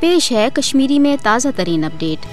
پیش ہے کشمیری میں تازہ ترین اپڈیٹ۔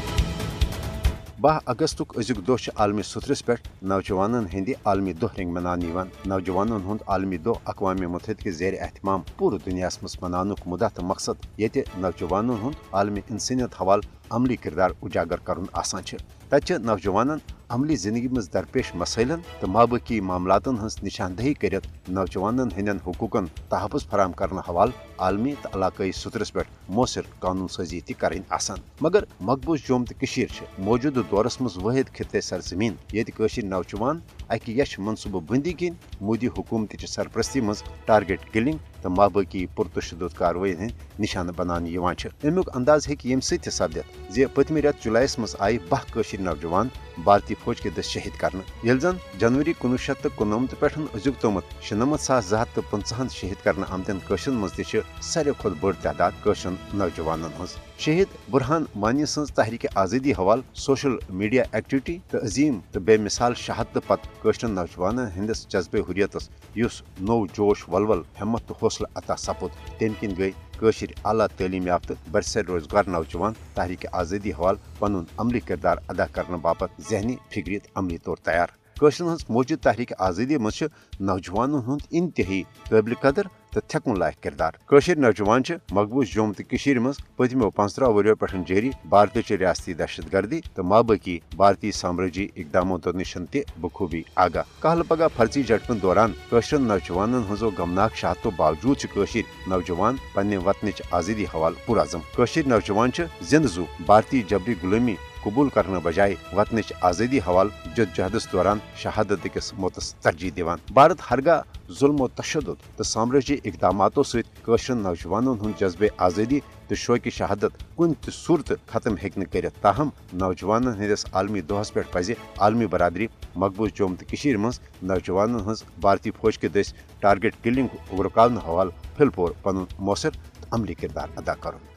12 اگست ازیک دہ عالمی سترس پہ نوجوانن ہند عالمی دہ رنگ منانا، نوجوانن ہند عالمی دہ اقوام متحدہ کے زیر اہتمام پور دنیا مز منان مدعا تو مقصد یہ نوجوانن ہند عالمی انسانیت حوالہ عملی کردار اجاگر کرن آسان تتہ نوجوانن عملی زندگی مز درپیش مسائلن تو مابقی معاملات ہز نشاندہی کرت نوجوانن ہندین حقوقن تحفظ فراہم کرنے حوالہ عالمی تو علاقائی سترس پہ موثر قانون سازی تہ کریں آسان۔ مگر مقبوض جوم تو کشیر موجودہ دورس مز واحد خطے سرزمین یتر نوجوان اکہ یش منصوبہ بندی کن مودی حکومت چہ سرپرستی مز ٹارگیٹ کلنگ تو مابقی پرتشدد کاروائین ہند نشانہ بنانے امیک انداز ہک یم ست سپدت زی پتمہ ریت جلائیس مز آئی 12 نوجوان بھارتی فوج کے دس شہید کرنے، زن جنوری 1999 پہ ازیک تامت 96255 شہید کرنے آمتن قشرن مز تہ ساروی کھت بڑ تعداد قشرن نوجوانن ہز۔ شہید برہان مانی سن تحریک آزادی حوالہ سوشل میڈیا ایکٹیویٹی تو عظیم تو بے مثال شہادت پتہ قشرن نوجوانن ہندس جذبہ حریتس اس نو جوش ولول ہمت تو حوصلہ عطا سپد، تم کن گئی قشر اعلیٰ تعلیم یافتہ برسر روزگار نوجوان تحریک آزادی حوالہ پن عملی کردار ادا کرنے باپت ذہنی فکری عملی طور تیار۔ قشرن ہز موجود تحریک آزادی مز نوجوانن ہند انتہائی قابل قدر تو تھکن لائق کردار۔ قشر نوجوان مقبوض جوم تو کشیر مز پتمو 35 وریو پہ جاری بھارت چہ ریاستی دہشت گردی تو مابقی بھارتی سامراجی اقداموں تو نشن تہ بخوبی آگاہ۔ کال پگہ فرضی جٹمن دوران قشرن نوجوانن ہزو غمناک شہادتوں باوجود قشر نوجوان پنہ وطنچ آزادی حوالہ پرعزم۔ قشر نوجوان زند زو بھارتی جبری غلامی قبول کرنے بجائے وطنچ آزادی حوالہ جدوجہدس دوران شہادت کس موتس ترجیح دیوان۔ بھارت ہرگاہ ظلم و تشدد تو سامراجی اقداماتوں ست قشرن نوجوانن ہند جذبہ آزادی تو شوقہ شہادت کن تہ صورت ختم ہیکن کرت، تاہم نوجوانن ہندس عالمی دہس پہ پز عالمی برادری مقبوض جوم تو کشیر مز نوجوانن ہز بھارتی فوج کے دس ٹارگیٹ کلنگ رکاونہ حوالہ پھل پور پن موثر عملی کردار ادا کرن۔